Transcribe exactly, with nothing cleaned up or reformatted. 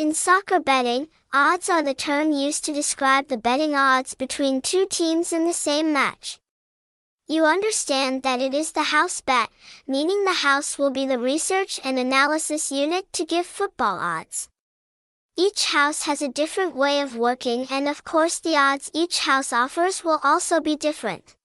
In soccer betting, odds are the term used to describe the betting odds between two teams in the same match. You understand that it is the house bet, meaning the house will be the research and analysis unit to give football odds. Each house has a different way of working, and of course the odds each house offers will also be different.